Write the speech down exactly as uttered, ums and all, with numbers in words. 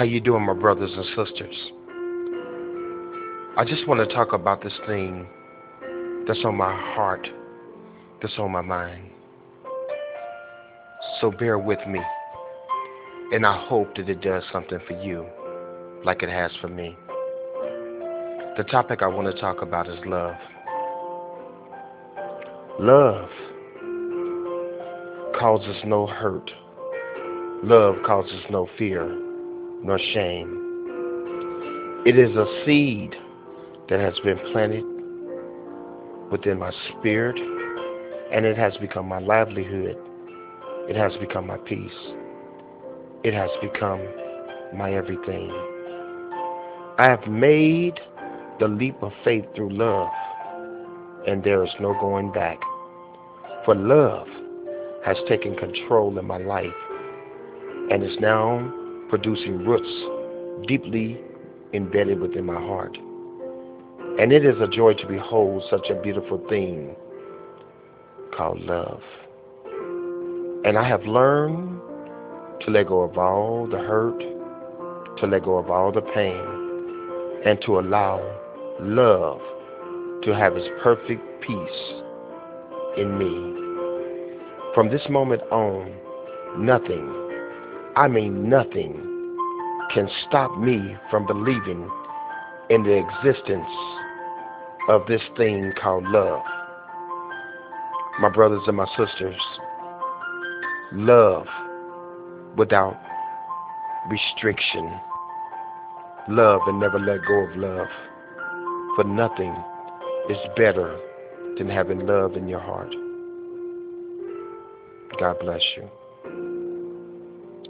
How you doing, my brothers and sisters? I just want to talk about this thing that's on my heart, that's on my mind. So bear with me, and I hope that it does something for you like it has for me. The topic I want to talk about is love. Love causes no hurt. Love causes no fear, nor shame. It is a seed that has been planted within my spirit, and it has become my livelihood. It has become my peace. It has become my everything. I have made the leap of faith through love, and there is no going back. For love has taken control in my life, and is now producing roots deeply embedded within my heart. And it is a joy to behold such a beautiful thing called love. And I have learned to let go of all the hurt, to let go of all the pain, and to allow love to have its perfect peace in me. From this moment on, nothing I mean nothing can stop me from believing in the existence of this thing called love. My brothers and my sisters, love without restriction. Love and never let go of love, for nothing is better than having love in your heart. God bless you.